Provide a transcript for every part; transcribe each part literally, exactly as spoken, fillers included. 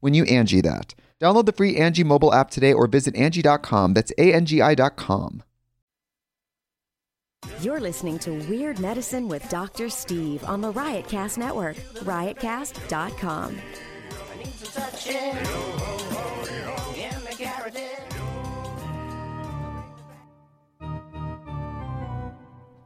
when you Angie that. Download the free Angie mobile app today or visit Angie dot com. That's A N G I dot com. You're listening to Weird Medicine with Doctor Steve on the Riotcast Network, riotcast dot com.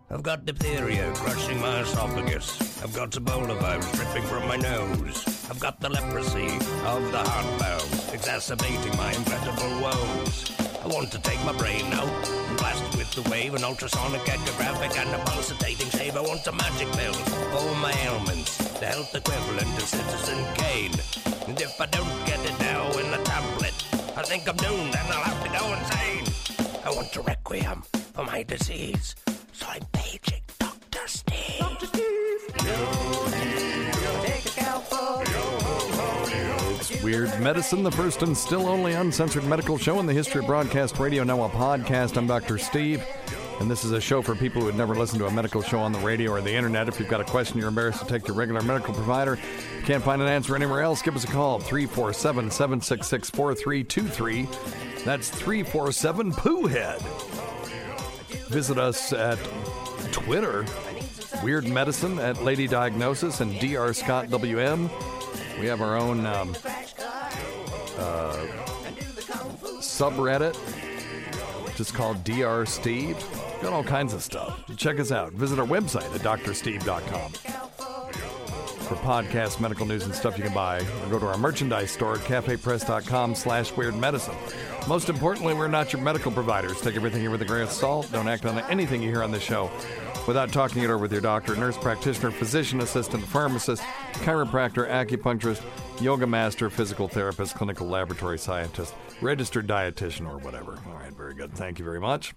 I've got diphtheria crushing my esophagus. I've got Ebola virus dripping from my nose. I've got the leprosy of the heart valve, exacerbating my incredible woes. I want to take my brain out and blast it with the wave, an ultrasonic echographic and a pulsating shave. I want a magic pill for all my ailments, the health equivalent of Citizen Kane. And if I don't get it now in the tablet, I think I'm doomed and I'll have to go insane. I want a requiem for my disease, so I'm paging Doctor Steve. Doctor Steve! It's Weird Medicine, the first and still only uncensored medical show in the history of broadcast radio, now a podcast. I'm Doctor Steve, and this is a show for people who would never listen to a medical show on the radio or the internet. If you've got a question you're embarrassed to take to your regular medical provider, can't find an answer anywhere else, give us a call, three four seven, seven six six, four three two three. That's three four seven, P O O H E A D. Visit us at Twitter, Weird Medicine at Lady Diagnosis and Doctor Scott W M. We have our own um, uh, subreddit, just called Doctor Steve. We've got all kinds of stuff. Check us out. Visit our website at doctor steve dot com. For podcasts, medical news, and stuff you can buy, or go to our merchandise store at cafe press dot com slash weird medicine. Most importantly, we're not your medical providers. Take everything here with a grain of salt. Don't act on anything you hear on this show without talking it over with your doctor, nurse practitioner, physician assistant, pharmacist, chiropractor, acupuncturist, yoga master, physical therapist, clinical laboratory scientist, registered dietitian, or whatever. All right, very good. Thank you very much.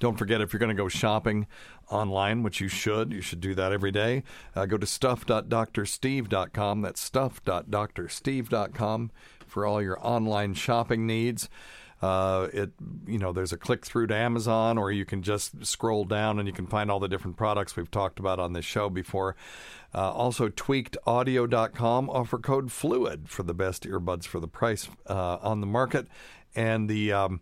Don't forget, if you're going to go shopping online, which you should, you should do that every day, uh, go to stuff dot doctor steve dot com. That's stuff dot doctor steve dot com for all your online shopping needs. Uh, it, you know, there's a click through to Amazon, or you can just scroll down and you can find all the different products we've talked about on this show before. Uh, also, tweaked audio dot com, offer code FLUID for the best earbuds for the price uh, on the market. And the... Um,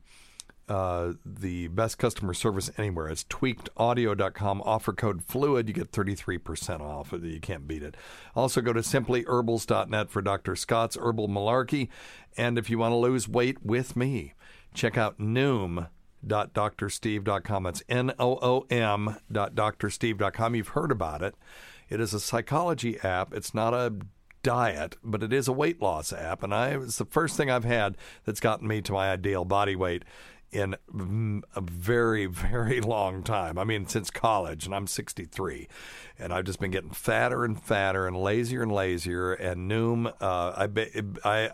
Uh, the best customer service anywhere. It's tweaked audio dot com. Offer code FLUID. You get thirty-three percent off. You can't beat it. Also go to simply herbals dot net for Doctor Scott's herbal malarkey. And if you want to lose weight with me, check out noom dot doctor steve dot com. That's N O O M dot doctor steve dot com. You've heard about it. It is a psychology app. It's not a diet, but it is a weight loss app. And I it's the first thing I've had that's gotten me to my ideal body weight in a very, very long time. I mean, since college, and I'm sixty-three, and I've just been getting fatter and fatter and lazier and lazier. And Noom, uh, I, be, I,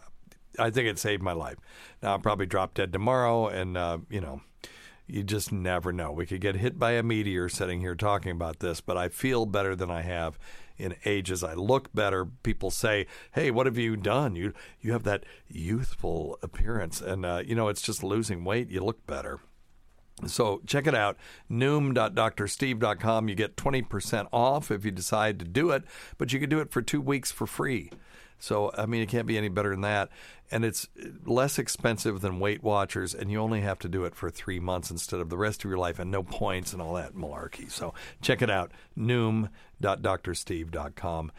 I think it saved my life. Now I'll probably drop dead tomorrow, and uh, you know, you just never know. We could get hit by a meteor sitting here talking about this, but I feel better than I have in ages. I look better. People say, hey, what have you done? You you have that youthful appearance. And, uh, you know, it's just losing weight. You look better. So check it out, noom dot doctor steve dot com. You get twenty percent off if you decide to do it, but you can do it for two weeks for free. So, I mean, it can't be any better than that. And it's less expensive than Weight Watchers, and you only have to do it for three months instead of the rest of your life, and no points and all that malarkey. So check it out, noom dot doctor steve dot com.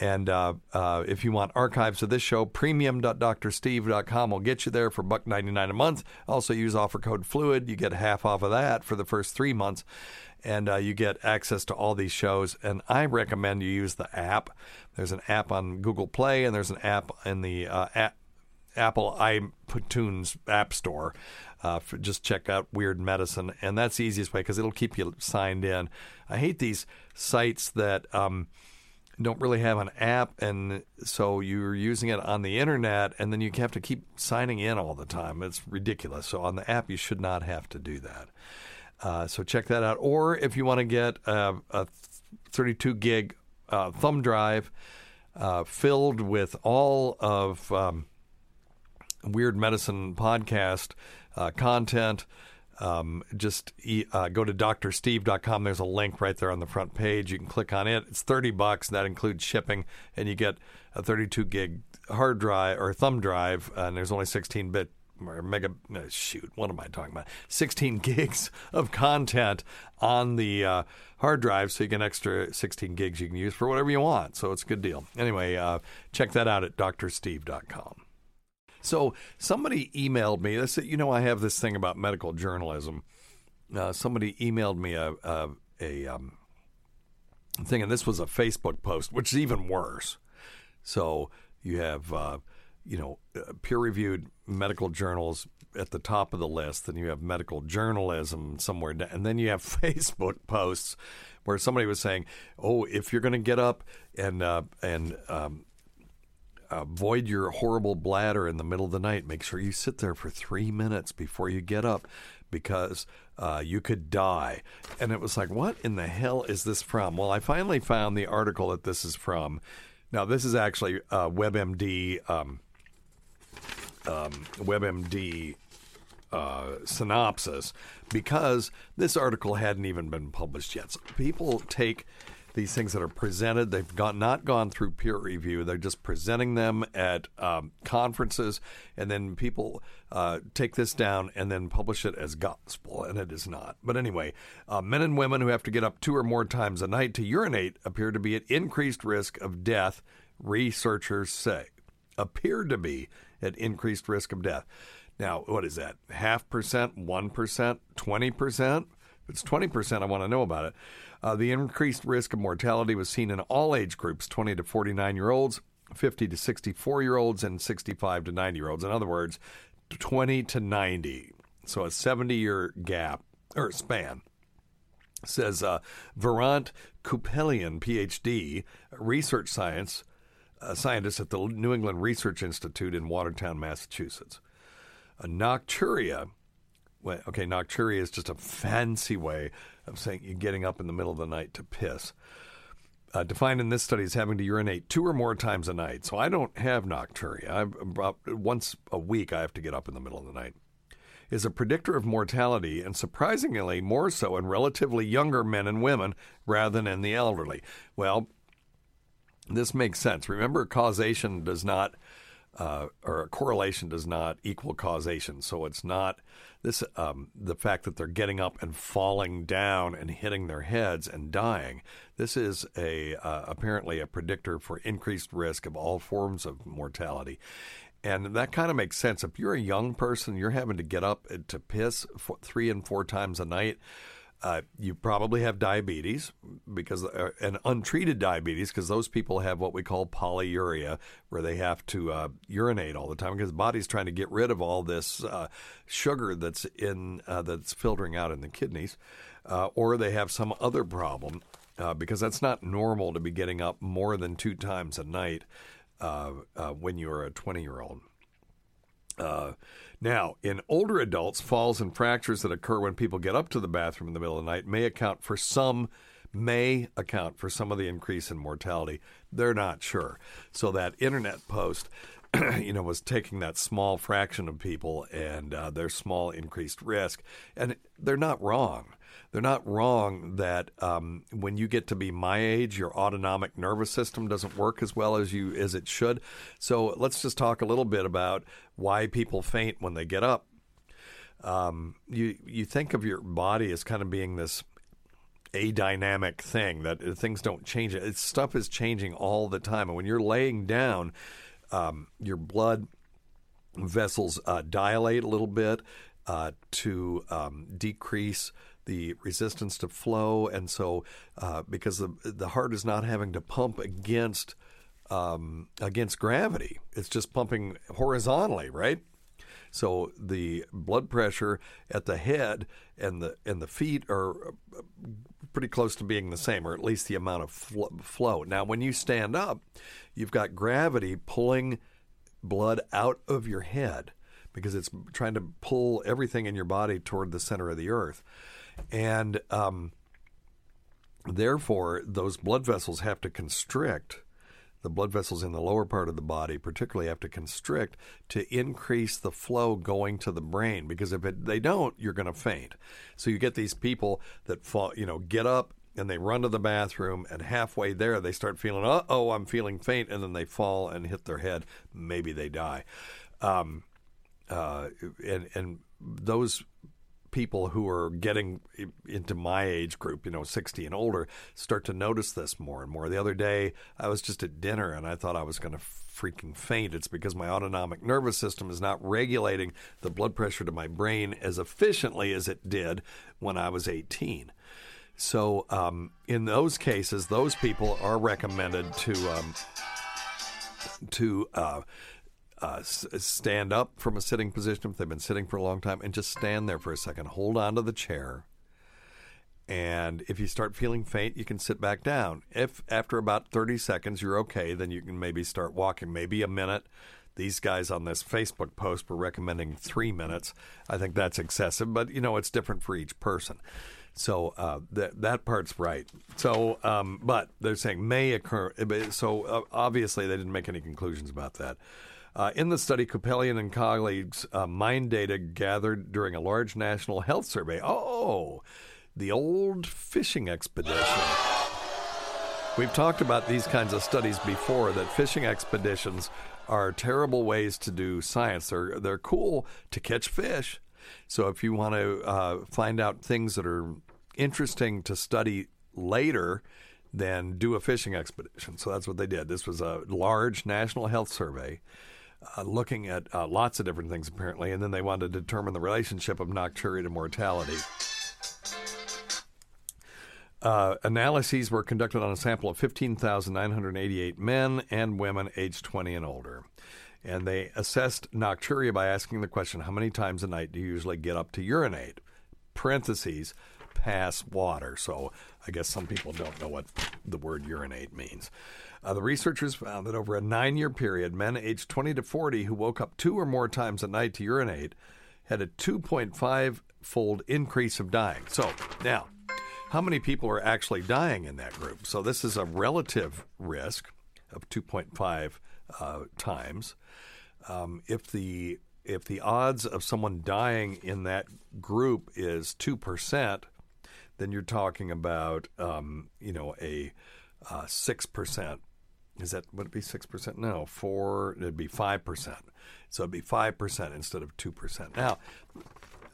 And uh, uh, if you want archives of this show, premium dot doctor steve dot com will get you there for buck ninety-nine a month. Also use offer code FLUID. You get half off of that for the first three months. And uh, you get access to all these shows. And I recommend you use the app. There's an app on Google Play, and there's an app in the uh, app, Apple iTunes App Store. Uh, for, just check out Weird Medicine. And that's the easiest way because it'll keep you signed in. I hate these sites that... Um, don't really have an app, and so you're using it on the internet, and then you have to keep signing in all the time. It's ridiculous. So on the app, you should not have to do that. Uh, so check that out. Or if you want to get a, a thirty-two gig uh, thumb drive uh, filled with all of um, Weird Medicine podcast uh, content, Um, just uh, go to doctor steve dot com. There's a link right there on the front page. You can click on it. It's thirty bucks. That includes shipping, and you get a thirty-two gig hard drive or thumb drive. And there's only sixteen bit or mega. No, shoot, what am I talking about? sixteen gigs of content on the uh, hard drive, so you get an extra sixteen gigs you can use for whatever you want. So it's a good deal. Anyway, uh, check that out at doctor steve dot com. So somebody emailed me. They said, you know, I have this thing about medical journalism. Uh, somebody emailed me a, a, a um, thing, and this was a Facebook post, which is even worse. So you have, uh, you know, peer-reviewed medical journals at the top of the list, and you have medical journalism somewhere, and then you have Facebook posts where somebody was saying, oh, if you're going to get up and uh, and um, avoid your horrible bladder in the middle of the night. Make sure you sit there for three minutes before you get up because uh, you could die. And it was like, what in the hell is this from? Well, I finally found the article that this is from. Now, this is actually uh, WebMD, um, um, WebMD uh, synopsis because this article hadn't even been published yet. So people take... these things that are presented, they've got, not gone through peer review. They're just presenting them at um, conferences, and then people uh, take this down and then publish it as gospel, and it is not. But anyway, uh, men and women who have to get up two or more times a night to urinate appear to be at increased risk of death, researchers say. Appear to be at increased risk of death. Now, what is that? Half percent, one percent, twenty percent? It's twenty percent. I want to know about it. Uh, the increased risk of mortality was seen in all age groups, twenty to forty-nine-year-olds, fifty to sixty-four-year-olds, and sixty-five to ninety-year-olds. In other words, twenty to ninety. So a seventy-year gap or span. Says uh, Varant Kupelian, P H D, research science uh, scientist at the New England Research Institute in Watertown, Massachusetts. Uh, nocturia. Well, okay, nocturia is just a fancy way of saying you're getting up in the middle of the night to piss. Uh, defined in this study as having to urinate two or more times a night. So I don't have nocturia. I'm about, once a week I have to get up in the middle of the night. Is a predictor of mortality, and surprisingly more so in relatively younger men and women rather than in the elderly. Well, this makes sense. Remember, causation does not... Uh, or correlation does not equal causation. So it's not this um, the fact that they're getting up and falling down and hitting their heads and dying. This is a uh, apparently a predictor for increased risk of all forms of mortality. And that kind of makes sense. If you're a young person, you're having to get up to piss four, three and four times a night. Uh, you probably have diabetes because uh, and untreated diabetes because those people have what we call polyuria, where they have to uh, urinate all the time because the body's trying to get rid of all this uh, sugar that's in uh, that's filtering out in the kidneys, uh, or they have some other problem uh, because that's not normal to be getting up more than two times a night uh, uh, when you are a twenty-year-old. Uh, now, in older adults, falls and fractures that occur when people get up to the bathroom in the middle of the night may account for some, may account for some of the increase in mortality. They're not sure. So that internet post you know, was taking that small fraction of people and uh, their small increased risk. And they're not wrong. They're not wrong that um, when you get to be my age, your autonomic nervous system doesn't work as well as you as it should. So let's just talk a little bit about why people faint when they get up. Um, you you think of your body as kind of being this adynamic thing, that things don't change. It's, stuff is changing all the time. And when you're laying down, um, your blood vessels uh, dilate a little bit uh, to um, decrease the resistance to flow. And so uh, because the, the heart is not having to pump against um, against gravity, it's just pumping horizontally, right? So the blood pressure at the head and the and the feet are pretty close to being the same, or at least the amount of fl- flow. Now, when you stand up, you've got gravity pulling blood out of your head because it's trying to pull everything in your body toward the center of the earth. And um, therefore, those blood vessels have to constrict. The blood vessels in the lower part of the body particularly have to constrict to increase the flow going to the brain, because if it, they don't, you're going to faint. So you get these people that fall, you know, get up and they run to the bathroom, and halfway there they start feeling, uh-oh, I'm feeling faint, and then they fall and hit their head. Maybe they die. Um, uh, and, and those people who are getting into my age group, you know, sixty and older, start to notice this more and more. The other day, I was just at dinner and I thought I was going to freaking faint. It's because my autonomic nervous system is not regulating the blood pressure to my brain as efficiently as it did when I was eighteen. So um, in those cases, those people are recommended to um, to uh, Uh, stand up from a sitting position if they've been sitting for a long time, and just stand there for a second. Hold on to the chair. And if you start feeling faint, you can sit back down. If after about thirty seconds you're okay, then you can maybe start walking, maybe a minute. These guys on this Facebook post were recommending three minutes. I think that's excessive, but, you know, it's different for each person. So uh, that that part's right. So, um, but they're saying may occur. So uh, obviously they didn't make any conclusions about that. Uh, in the study, Coppelian and colleagues' uh, mind data gathered during a large national health survey. Oh, the old fishing expedition. We've talked about these kinds of studies before, that fishing expeditions are terrible ways to do science. They're, they're cool to catch fish. So if you want to uh, find out things that are interesting to study later, then do a fishing expedition. So that's what they did. This was a large national health survey. Uh, looking at uh, lots of different things, apparently, and then they wanted to determine the relationship of nocturia to mortality. Uh, analyses were conducted on a sample of fifteen thousand nine hundred eighty-eight men and women aged twenty and older. And they assessed nocturia by asking the question, how many times a night do you usually get up to urinate? Parentheses, pass water. So I guess some people don't know what the word urinate means. Uh, the researchers found that over a nine-year period, men aged twenty to forty who woke up two or more times a night to urinate had a two point five fold increase of dying. So now, how many people are actually dying in that group? So this is a relative risk of two point five uh, times. Um, if the if the odds of someone dying in that group is two percent, then you're talking about um, you know a uh, six percent. Is that, would it be six percent? No, four, it'd be five percent. So it'd be five percent instead of two percent. Now,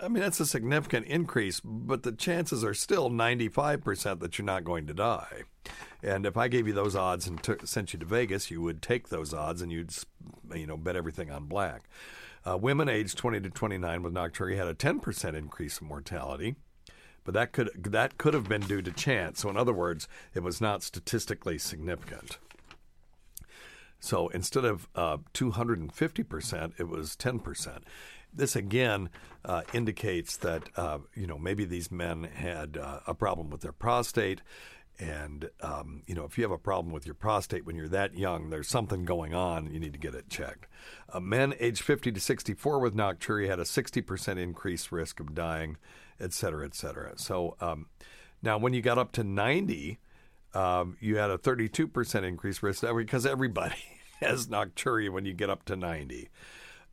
I mean, that's a significant increase, but the chances are still ninety-five percent that you're not going to die. And if I gave you those odds and t- sent you to Vegas, you would take those odds and you'd, you know, bet everything on black. Uh, women aged twenty to twenty-nine with nocturia had a ten percent increase in mortality. But that could, that could have been due to chance. So in other words, it was not statistically significant. So instead of uh, two hundred fifty percent, it was ten percent. This, again, uh, indicates that, uh, you know, maybe these men had uh, a problem with their prostate. And, um, you know, if you have a problem with your prostate when you're that young, there's something going on. You need to get it checked. Uh, men aged fifty to sixty-four with nocturia had a sixty percent increased risk of dying, et cetera, et cetera. So um, now when you got up to ninety, Um, you had a thirty-two percent increase risk, because everybody as nocturia when you get up to ninety.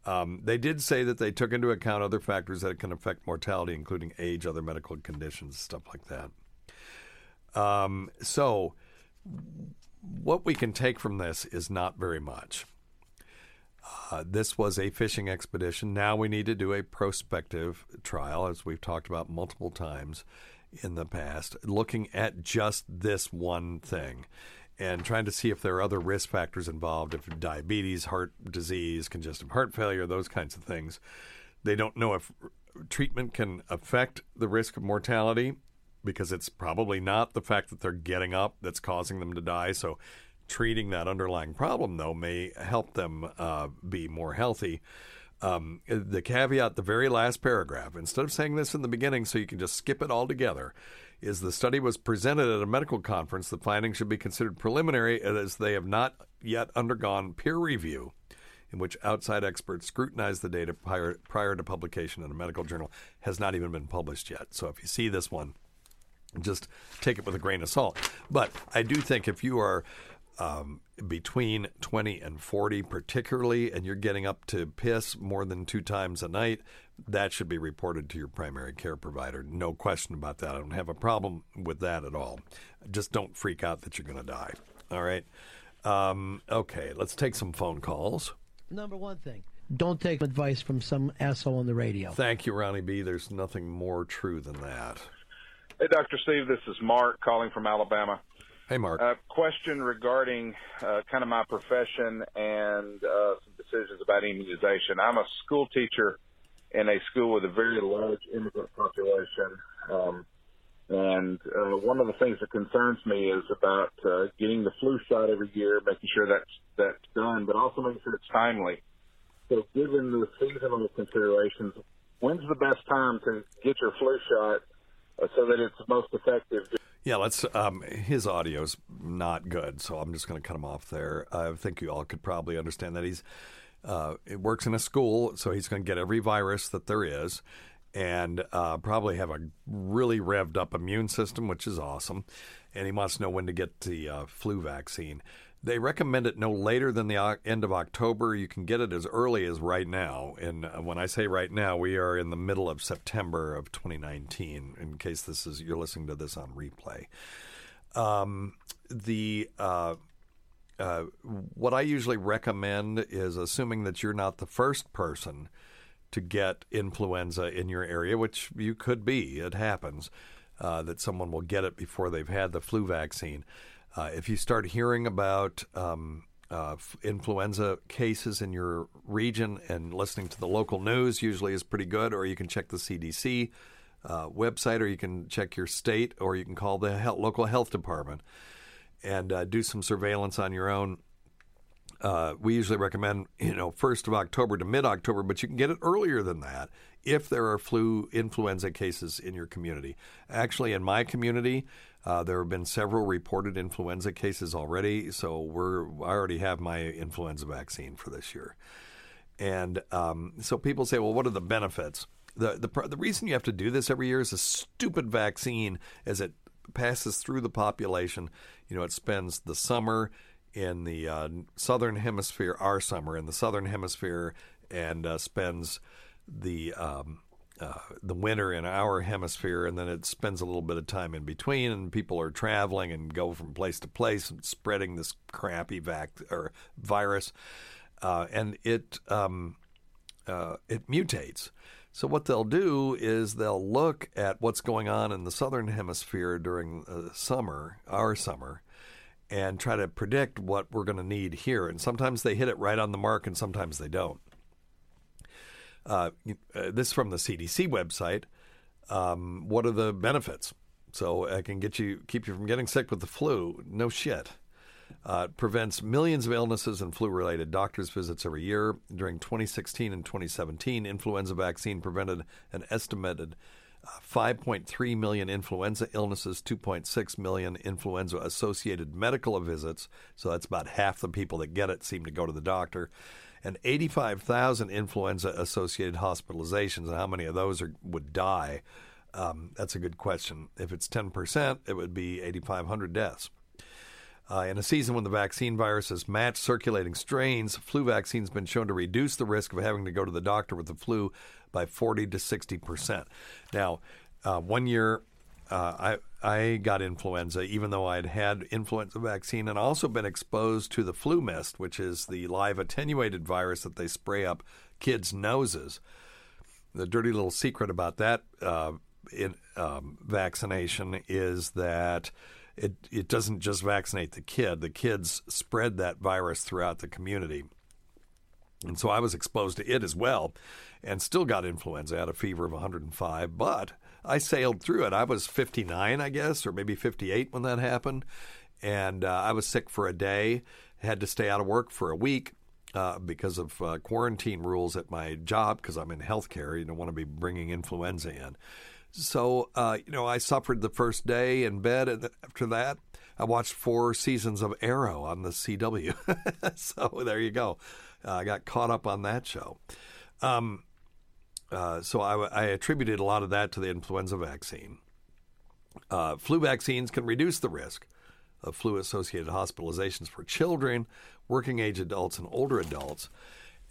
Um, they did say that they took into account other factors that can affect mortality, including age, other medical conditions, stuff like that. Um, so what we can take from this is not very much. Uh, this was a fishing expedition. Now we need to do a prospective trial, as we've talked about multiple times in the past, looking at just this one thing and trying to see if there are other risk factors involved, if diabetes, heart disease, congestive heart failure, those kinds of things. They don't know if treatment can affect the risk of mortality, because it's probably not the fact that they're getting up that's causing them to die. So treating that underlying problem, though, may help them uh, be more healthy. Um, the caveat, the very last paragraph, instead of saying this in the beginning so you can just skip it all together, is the study was presented at a medical conference. The findings should be considered preliminary as they have not yet undergone peer review, in which outside experts scrutinize the data prior, prior to publication in a medical journal. Has not even been published yet. So if you see this one, just take it with a grain of salt. But I do think if you are um, between twenty and forty particularly, and you're getting up to piss more than two times a night, that should be reported to your primary care provider. No question about that. I don't have a problem with that at all. Just don't freak out that you're going to die. All right. Um, okay, let's take some phone calls. Number one thing. Don't take advice from some asshole on the radio. Thank you, Ronnie B. There's nothing more true than that. Hey, Doctor Steve, this is Mark calling from Alabama. Hey, Mark. A question regarding uh, kind of my profession and uh, some decisions about immunization. I'm a school teacher in a school with a very large immigrant population, um, and uh, one of the things that concerns me is about uh, getting the flu shot every year, making sure that's, that's done, but also making sure it's timely. So given the seasonal considerations, when's the best time to get your flu shot so that it's most effective? Yeah, let's. Um, his audio's not good, so I'm just going to cut him off there. I think you all could probably understand that he's. Uh, it works in a school, so he's going to get every virus that there is, and uh, probably have a really revved up immune system, which is awesome. And he wants to know when to get the uh, flu vaccine. They recommend it no later than the end of October. You can get it as early as right now. And when I say right now, we are in the middle of September of twenty nineteen, in case this is you're listening to this on replay. Um, the uh, uh, what I usually recommend is, assuming that you're not the first person to get influenza in your area, which you could be, it happens, uh, that someone will get it before they've had the flu vaccine. Uh, if you start hearing about um, uh, f- influenza cases in your region, and listening to the local news usually is pretty good, or you can check the C D C uh, website, or you can check your state, or you can call the he- local health department and uh, do some surveillance on your own. Uh, we usually recommend, you know, first of October to mid-October, but you can get it earlier than that if there are flu influenza cases in your community. Actually, in my community, Uh, there have been several reported influenza cases already, so we're I already have my influenza vaccine for this year. And um, so people say, well, what are the benefits? The, the the reason you have to do this every year is a stupid vaccine as it passes through the population. You know, it spends the summer in the uh, southern hemisphere, our summer in the southern hemisphere, and uh, spends the um Uh, the winter in our hemisphere, and then it spends a little bit of time in between, and people are traveling and go from place to place and spreading this crappy vac or virus, uh, and it um, uh, it mutates. So what they'll do is they'll look at what's going on in the southern hemisphere during uh, summer, our summer, and try to predict what we're going to need here. And sometimes they hit it right on the mark, and sometimes they don't. Uh, this is from the C D C website. Um, what are the benefits? So I can get you, keep you from getting sick with the flu. No shit. Uh, it prevents millions of illnesses and flu-related doctor's visits every year. During twenty sixteen and twenty seventeen, influenza vaccine prevented an estimated uh, five point three million influenza illnesses, two point six million influenza-associated medical visits. So that's about half the people that get it seem to go to the doctor. And eighty-five thousand influenza-associated hospitalizations, and how many of those are, would die? Um, that's a good question. If it's ten percent, it would be eighty-five hundred deaths. Uh, in a season when the vaccine viruses match circulating strains, flu vaccine has been shown to reduce the risk of having to go to the doctor with the flu by forty to sixty percent. Now, uh, one year uh, I, I got influenza, even though I'd had influenza vaccine and also been exposed to the flu mist, which is the live attenuated virus that they spray up kids' noses. The dirty little secret about that uh, in, um, vaccination is that It it doesn't just vaccinate the kid. The kids spread that virus throughout the community. And so I was exposed to it as well and still got influenza. I had a fever of one hundred five, but I sailed through it. I was fifty-nine, I guess, or maybe fifty-eight when that happened. And uh, I was sick for a day, had to stay out of work for a week uh, because of uh, quarantine rules at my job because I'm in healthcare. You don't want to be bringing influenza in. So, uh, you know, I suffered the first day in bed, and after that, I watched four seasons of Arrow on the C W. So there you go. Uh, I got caught up on that show. Um, uh, so I, I attributed a lot of that to the influenza vaccine. Uh, flu vaccines can reduce the risk of flu-associated hospitalizations for children, working-age adults, and older adults.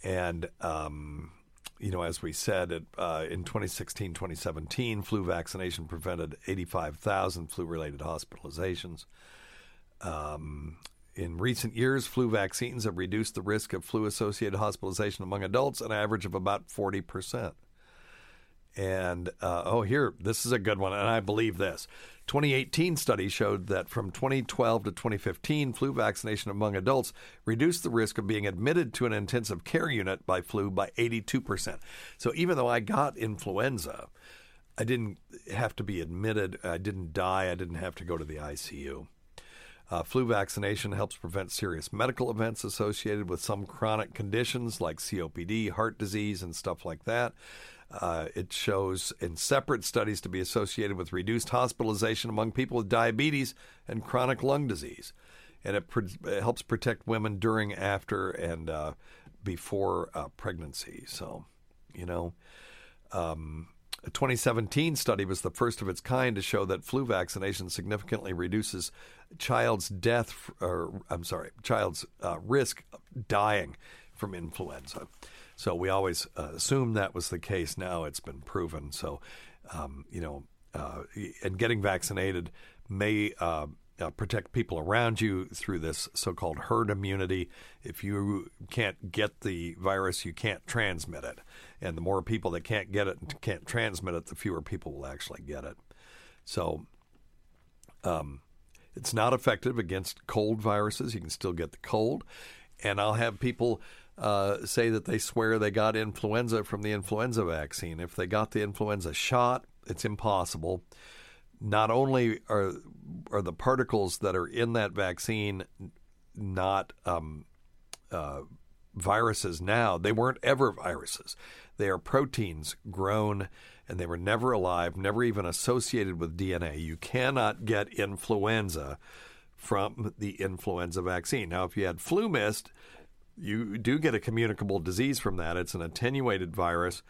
And um You know, as we said, it, uh, in twenty sixteen, twenty seventeen, flu vaccination prevented eighty-five thousand flu-related hospitalizations. Um, in recent years, flu vaccines have reduced the risk of flu-associated hospitalization among adults an average of about forty percent. And, uh, oh, here, this is a good one, and I believe this. twenty eighteen study showed that from twenty twelve to twenty fifteen, flu vaccination among adults reduced the risk of being admitted to an intensive care unit by flu by eighty-two percent. So even though I got influenza, I didn't have to be admitted. I didn't die. I didn't have to go to the I C U. Uh, flu vaccination helps prevent serious medical events associated with some chronic conditions like C O P D, heart disease, and stuff like that. Uh, it shows in separate studies to be associated with reduced hospitalization among people with diabetes and chronic lung disease. And it, pre- it helps protect women during, after, and uh, before uh, pregnancy. So, you know, um, a twenty seventeen study was the first of its kind to show that flu vaccination significantly reduces child's death, or I'm sorry, child's uh, risk of dying from influenza. So we always uh, assumed that was the case. Now it's been proven. So, um, you know, uh, and getting vaccinated may uh, uh, protect people around you through this so-called herd immunity. If you can't get the virus, you can't transmit it. And the more people that can't get it and can't transmit it, the fewer people will actually get it. So um, it's not effective against cold viruses. You can still get the cold. And I'll have people Uh, say that they swear they got influenza from the influenza vaccine. If they got the influenza shot, it's impossible. Not only are are the particles that are in that vaccine not um, uh, viruses now, they weren't ever viruses. They are proteins grown, and they were never alive, never even associated with D N A. You cannot get influenza from the influenza vaccine. Now, if you had flu mist, you do get a communicable disease from that. It's an attenuated virus,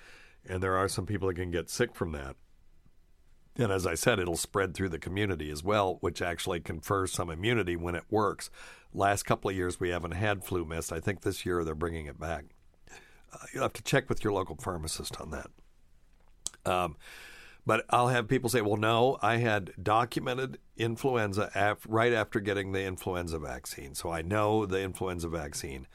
and there are some people that can get sick from that. And as I said, it'll spread through the community as well, which actually confers some immunity when it works. Last couple of years, we haven't had flu mist. I think this year they're bringing it back. Uh, you'll have to check with your local pharmacist on that. Um, but I'll have people say, well, no, I had documented influenza af- right after getting the influenza vaccine. So I know the influenza vaccine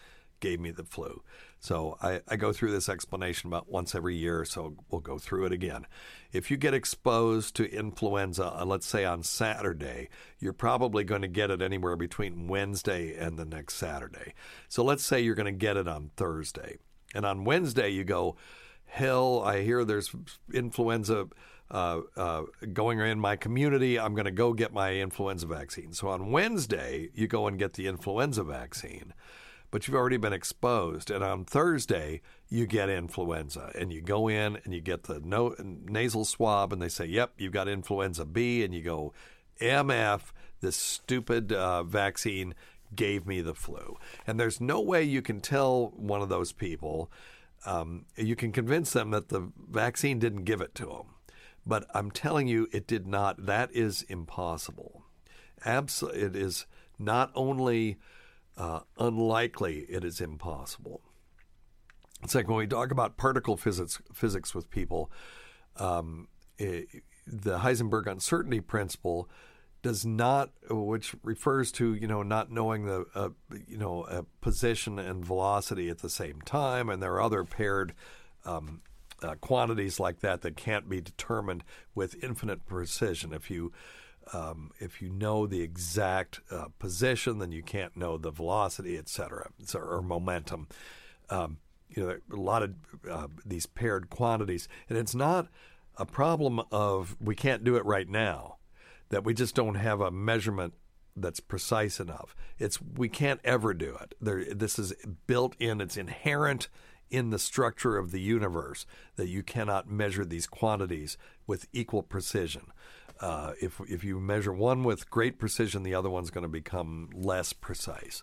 gave me the flu. So I, I go through this explanation about once every year, so we'll go through it again. If you get exposed to influenza, uh, let's say on Saturday, you're probably going to get it anywhere between Wednesday and the next Saturday. So let's say you're going to get it on Thursday. And on Wednesday, you go, hell, I hear there's influenza uh, uh, going in my community. I'm going to go get my influenza vaccine. So on Wednesday, you go and get the influenza vaccine, but you've already been exposed. And on Thursday, you get influenza, and you go in and you get the no, nasal swab, and they say, yep, you've got influenza B, and you go, M F, this stupid uh, vaccine gave me the flu. And there's no way you can tell one of those people, um, you can convince them that the vaccine didn't give it to them. But I'm telling you, it did not. That is impossible. Absolutely, it is not only uh, unlikely, it is impossible. It's like when we talk about particle physics, physics with people, um, it, the Heisenberg uncertainty principle does not, which refers to, you know, not knowing the, uh, you know, uh, position and velocity at the same time. And there are other paired um, uh, quantities like that that can't be determined with infinite precision. If you um, if you know the exact uh, position, then you can't know the velocity, et cetera, or momentum. Um, you know, a lot of uh, these paired quantities. And it's not a problem of we can't do it right now, that we just don't have a measurement that's precise enough. It's we can't ever do it. There, this is built in, it's inherent in the structure of the universe that you cannot measure these quantities with equal precision. Uh, if if you measure one with great precision, the other one's going to become less precise.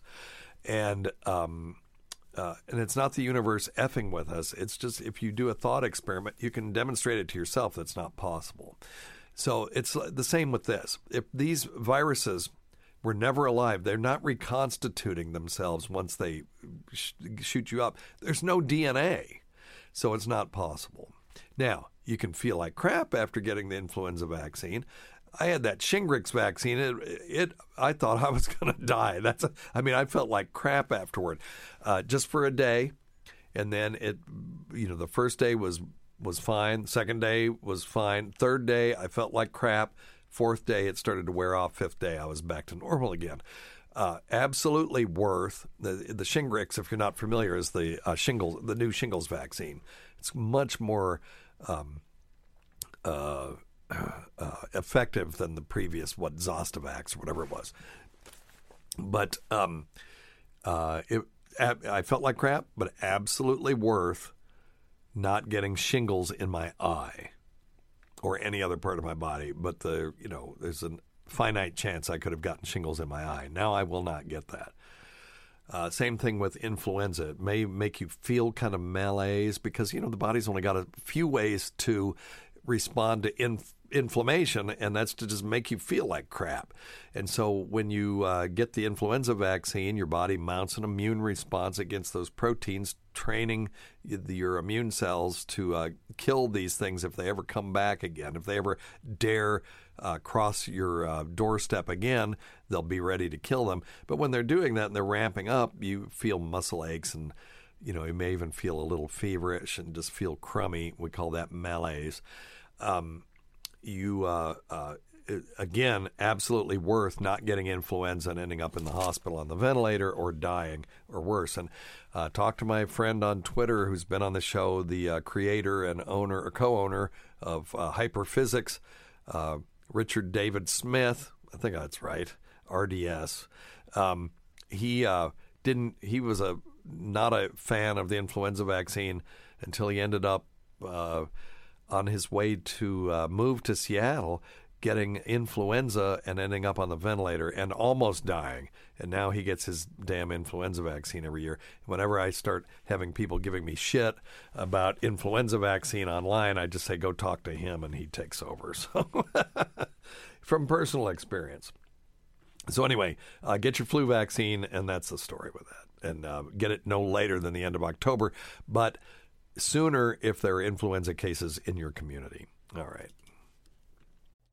And um, uh, and it's not the universe effing with us. It's just if you do a thought experiment, you can demonstrate it to yourself that's not possible. So it's the same with this. If these viruses were never alive, they're not reconstituting themselves once they sh- shoot you up. There's no D N A, so it's not possible. Now, you can feel like crap after getting the influenza vaccine. I had that Shingrix vaccine. It, it I thought I was going to die. That's a, I mean, I felt like crap afterward, uh, just for a day. And then it, you know, the first day was was fine. Second day was fine. Third day, I felt like crap. Fourth day, it started to wear off. Fifth day, I was back to normal again. Uh, absolutely worth the the Shingrix. If you're not familiar, is the uh, shingles, the new shingles vaccine. It's much more um, uh, uh, effective than the previous, what Zostavax or whatever it was. But um, uh, it, I felt like crap, but absolutely worth not getting shingles in my eye or any other part of my body, but the you know there's a finite chance I could have gotten shingles in my eye. Now I will not get that. Uh, same thing with influenza. It may make you feel kind of malaise because you know the body's only got a few ways to respond to inf- inflammation, and that's to just make you feel like crap. And so when you uh, get the influenza vaccine, your body mounts an immune response against those proteins, training your immune cells to uh, kill these things if they ever come back again. If they ever dare uh, cross your uh, doorstep again, they'll be ready to kill them. But when they're doing that and they're ramping up, you feel muscle aches and you know you may even feel a little feverish and just feel crummy. We call that malaise. Um, you, uh, uh, again, absolutely worth not getting influenza and ending up in the hospital on the ventilator or dying or worse. And uh, talk to my friend on Twitter who's been on the show, the uh, creator and owner or co-owner of uh, HyperPhysics, uh, Richard David Smith. I think that's right, R D S. Um, he uh, didn't. He was a not a fan of the influenza vaccine until he ended up uh, on his way to uh, move to Seattle, getting influenza and ending up on the ventilator and almost dying. And now he gets his damn influenza vaccine every year. Whenever I start having people giving me shit about influenza vaccine online, I just say, go talk to him and he takes over. So from personal experience. So anyway, uh, get your flu vaccine, and that's the story with that. And uh, get it no later than the end of October, but sooner if there are influenza cases in your community. All right.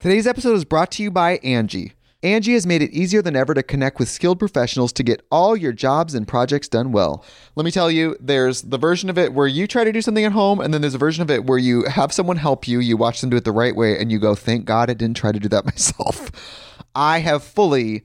Today's episode is brought to you by Angie. Angie has made it easier than ever to connect with skilled professionals to get all your jobs and projects done well. Let me tell you, there's the version of it where you try to do something at home, and then there's a version of it where you have someone help you, you watch them do it the right way, and you go, thank God I didn't try to do that myself. I have fully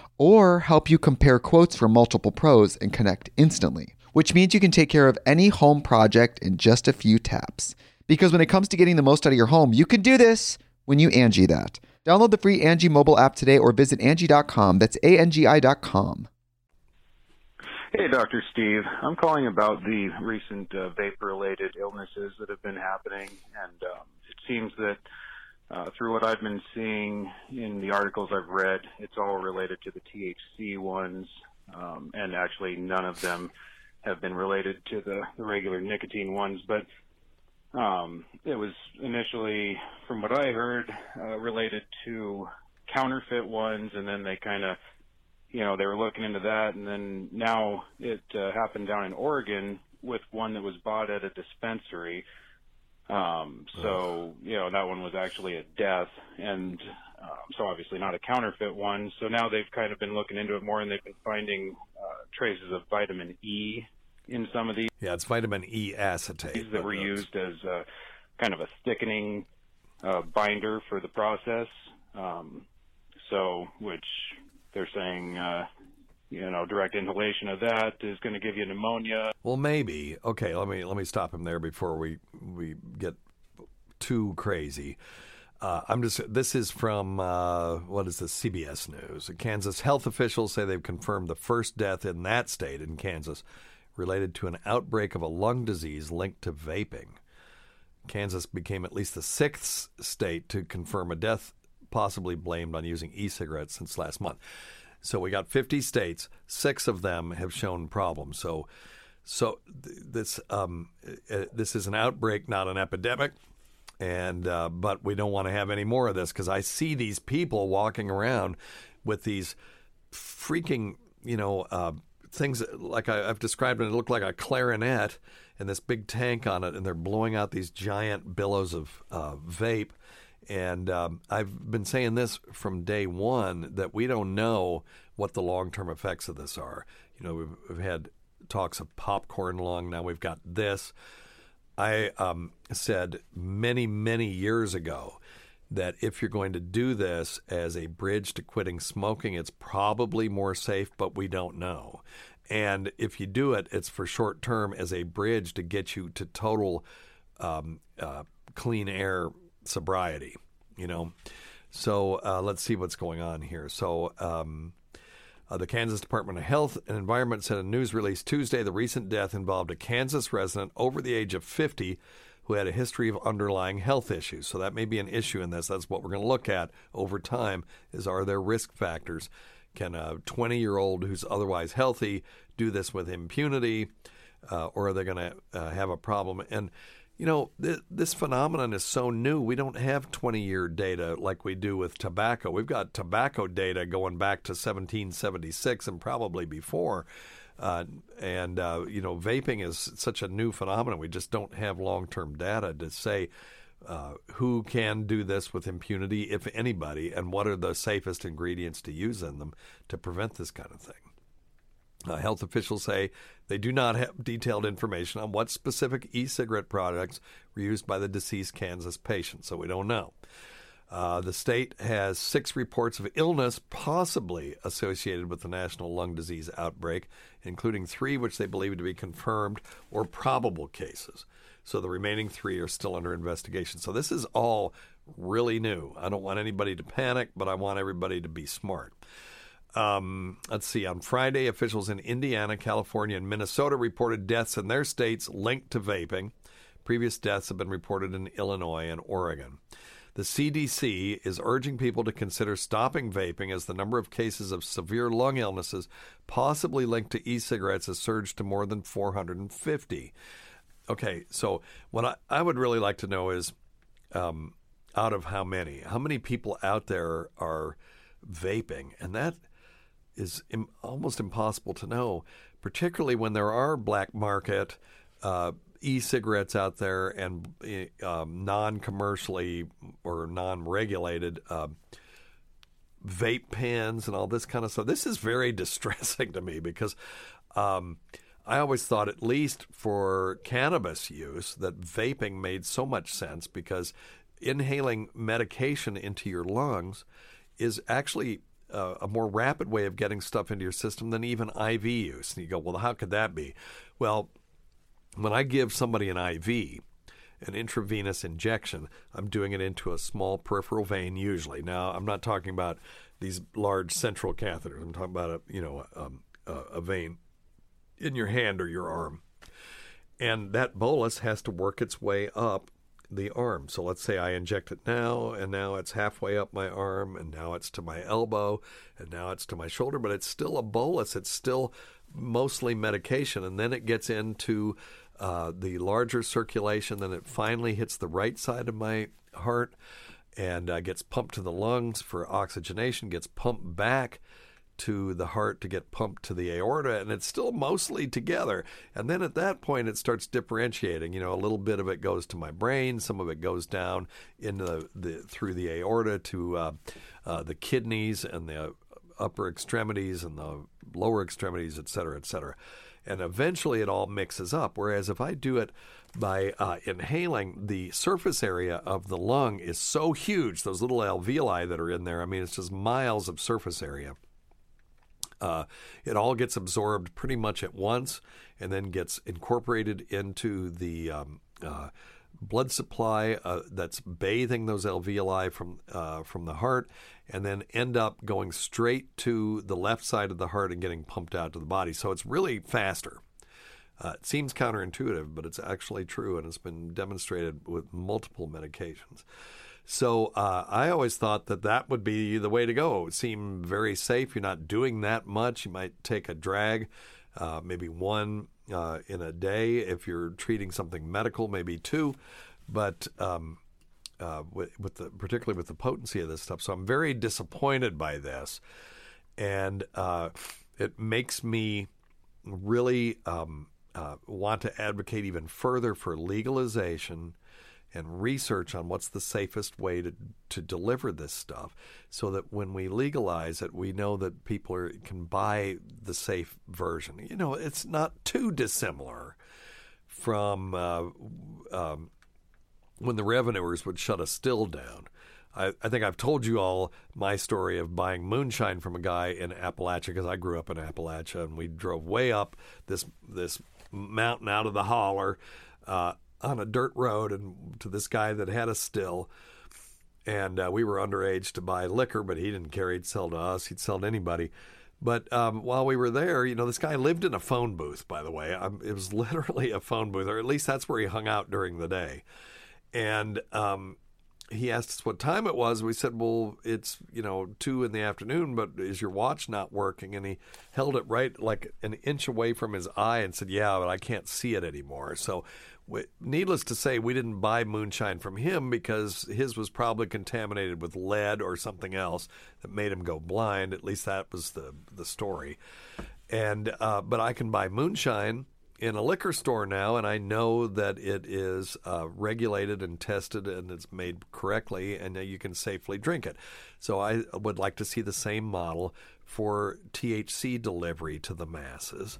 or help you compare quotes from multiple pros and connect instantly, which means you can take care of any home project in just a few taps. Because when it comes to getting the most out of your home, you can do this when you Angie that. Download the free Angie mobile app today or visit Angie dot com. That's A N G I dot com. Hey, Doctor Steve. I'm calling about the recent uh, vape-related illnesses that have been happening. And um, it seems that uh, through what I've been seeing in the articles I've read, it's all related to the T H C ones. Um, and actually, none of them have been related to the, the regular nicotine ones. But um, it was initially, from what I heard, uh, related to counterfeit ones. And then they kind of, you know, they were looking into that, and then now it uh, happened down in Oregon with one that was bought at a dispensary. Um, so, you know, that one was actually a death, and um, so obviously not a counterfeit one. So now they've kind of been looking into it more, and they've been finding uh, traces of vitamin E in some of these. Yeah, it's vitamin E acetate. That were used as a, kind of a thickening uh, binder for the process, um, so which... They're saying, uh, you know, direct inhalation of that is going to give you pneumonia. Well, maybe. Okay, let me let me stop him there before we we get too crazy. Uh, I'm just. This is from uh, what is this? C B S News. Kansas health officials say they've confirmed the first death in that state in Kansas related to an outbreak of a lung disease linked to vaping. Kansas became at least the sixth state to confirm a death, possibly blamed on using e-cigarettes since last month. So we got fifty states, six of them have shown problems. So so th- this um, uh, this is an outbreak, not an epidemic. And uh, but we don't want to have any more of this, because I see these people walking around with these freaking, you know, uh, things that, like I, I've described, and it looked like a clarinet and this big tank on it, and they're blowing out these giant billows of uh, vape. And um, I've been saying this from day one, that we don't know what the long-term effects of this are. You know, we've, we've had talks of popcorn lung. Now we've got this. I um, said many, many years ago that if you're going to do this as a bridge to quitting smoking, it's probably more safe, but we don't know. And if you do it, it's for short-term as a bridge to get you to total um, uh, clean air sobriety, you know. So uh, let's see what's going on here. So um, uh, the Kansas Department of Health and Environment said in a news release Tuesday the recent death involved a Kansas resident over the age of fifty who had a history of underlying health issues. So that may be an issue in this. That's what we're going to look at over time, is are there risk factors? Can a twenty-year-old who's otherwise healthy do this with impunity, uh, or are they going to uh, have a problem? And you know, th- this phenomenon is so new. We don't have twenty-year data like we do with tobacco. We've got tobacco data going back to seventeen seventy-six and probably before. Uh, and, uh, you know, vaping is such a new phenomenon. We just don't have long-term data to say uh, who can do this with impunity, if anybody, and what are the safest ingredients to use in them to prevent this kind of thing. Uh, health officials say they do not have detailed information on what specific e-cigarette products were used by the deceased Kansas patient, so we don't know. Uh, the state has six reports of illness possibly associated with the national lung disease outbreak, including three which they believe to be confirmed or probable cases. So the remaining three are still under investigation. So this is all really new. I don't want anybody to panic, but I want everybody to be smart. Um, let's see. On Friday, officials in Indiana, California, and Minnesota reported deaths in their states linked to vaping. Previous deaths have been reported in Illinois and Oregon. The C D C is urging people to consider stopping vaping as the number of cases of severe lung illnesses possibly linked to e-cigarettes has surged to more than four hundred fifty. Okay, so what I, I would really like to know is um, out of how many? How many people out there are vaping? And that is im- almost impossible to know, particularly when there are black market uh, e-cigarettes out there and uh, non-commercially or non-regulated uh, vape pens and all this kind of stuff. This is very distressing to me because um, I always thought, at least for cannabis use, that vaping made so much sense because inhaling medication into your lungs is actually a, a more rapid way of getting stuff into your system than even I V use. And you go, well, how could that be? Well, when I give somebody an I V, an intravenous injection, I'm doing it into a small peripheral vein usually. Now, I'm not talking about these large central catheters. I'm talking about a, you know, a, a, a vein in your hand or your arm. And that bolus has to work its way up the arm. So let's say I inject it now, and now it's halfway up my arm, and now it's to my elbow, and now it's to my shoulder, but it's still a bolus. It's still mostly medication, and then it gets into Uh, the larger circulation, then it finally hits the right side of my heart and uh, gets pumped to the lungs for oxygenation, gets pumped back to the heart to get pumped to the aorta, and it's still mostly together. And then at that point, it starts differentiating. You know, a little bit of it goes to my brain, some of it goes down into the, the through the aorta to uh, uh, the kidneys and the upper extremities and the lower extremities, et cetera, et cetera. And eventually it all mixes up. Whereas if I do it by uh, inhaling, the surface area of the lung is so huge. Those little alveoli that are in there, I mean, it's just miles of surface area. Uh, it all gets absorbed pretty much at once and then gets incorporated into the um, uh, blood supply uh, that's bathing those alveoli from uh, from the heart, and then end up going straight to the left side of the heart and getting pumped out to the body. So it's really faster. Uh, it seems counterintuitive, but it's actually true, and it's been demonstrated with multiple medications. So uh, I always thought that that would be the way to go. It seemed very safe. You're not doing that much. You might take a drag, uh, maybe one Uh, in a day. If you're treating something medical, maybe two, but um, uh, with, with the particularly with the potency of this stuff. So I'm very disappointed by this, and uh, it makes me really um, uh, want to advocate even further for legalization and research on what's the safest way to to deliver this stuff, so that when we legalize it, we know that people are, can buy the safe version. You know, it's not too dissimilar from uh, um, when the revenuers would shut a still down. I, I think I've told you all my story of buying moonshine from a guy in Appalachia, because I grew up in Appalachia, and we drove way up this, this mountain out of the holler, uh, on a dirt road, and to this guy that had a still, and uh, we were underage to buy liquor, but he didn't care. He'd sell to us. He'd sell to anybody. But um, while we were there, you know, this guy lived in a phone booth, by the way. Um, it was literally a phone booth, or at least that's where he hung out during the day. And um, he asked us what time it was. We said, well, it's, you know, two in the afternoon, but is your watch not working? And he held it right like an inch away from his eye and said, yeah, but I can't see it anymore. So needless to say, we didn't buy moonshine from him because his was probably contaminated with lead or something else that made him go blind. At least that was the, the story. And uh, but I can buy moonshine in a liquor store now, and I know that it is uh, regulated and tested, and it's made correctly, and you can safely drink it. So I would like to see the same model for T H C delivery to the masses.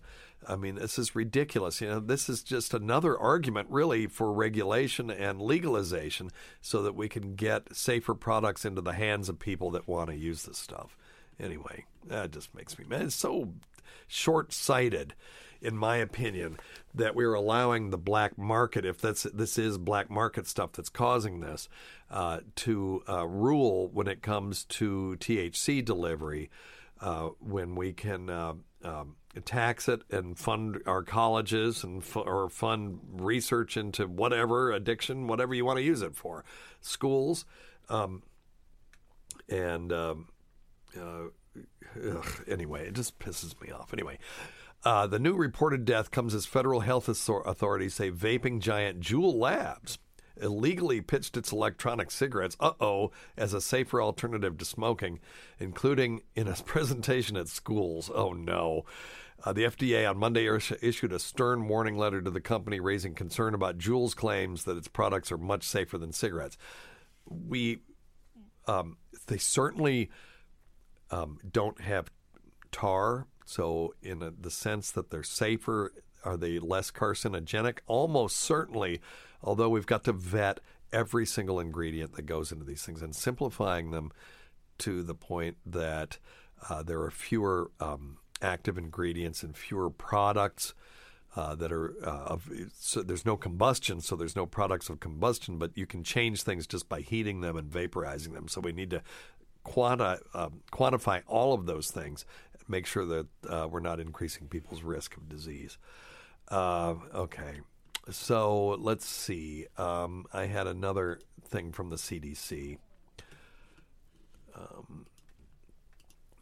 I mean, this is ridiculous. You know, this is just another argument, really, for regulation and legalization so that we can get safer products into the hands of people that want to use this stuff. Anyway, that just makes me mad. It's so short-sighted, in my opinion, that we're allowing the black market, if that's this is black market stuff that's causing this, uh, to uh, rule when it comes to T H C delivery, uh, when we can uh, um, tax it and fund our colleges and f- or fund research into whatever, addiction, whatever you want to use it for, schools, um, and um, uh, ugh, anyway, it just pisses me off. Anyway. Uh, the new reported death comes as federal health authorities say vaping giant Juul Labs illegally pitched its electronic cigarettes, uh-oh, as a safer alternative to smoking, including in a presentation at schools. Oh, no. Uh, the F D A on Monday issued a stern warning letter to the company, raising concern about Juul's claims that its products are much safer than cigarettes. We, um, they certainly um, don't have tar. So in a, the sense that they're safer, are they less carcinogenic? Almost certainly, although we've got to vet every single ingredient that goes into these things and simplifying them to the point that uh, there are fewer um, active ingredients and fewer products uh, that are uh, of, so there's no combustion, so there's no products of combustion, but you can change things just by heating them and vaporizing them. So we need to quanti- uh, quantify all of those things, make sure that uh, we're not increasing people's risk of disease. Uh, okay. So let's see. Um, I had another thing from the C D C. Um,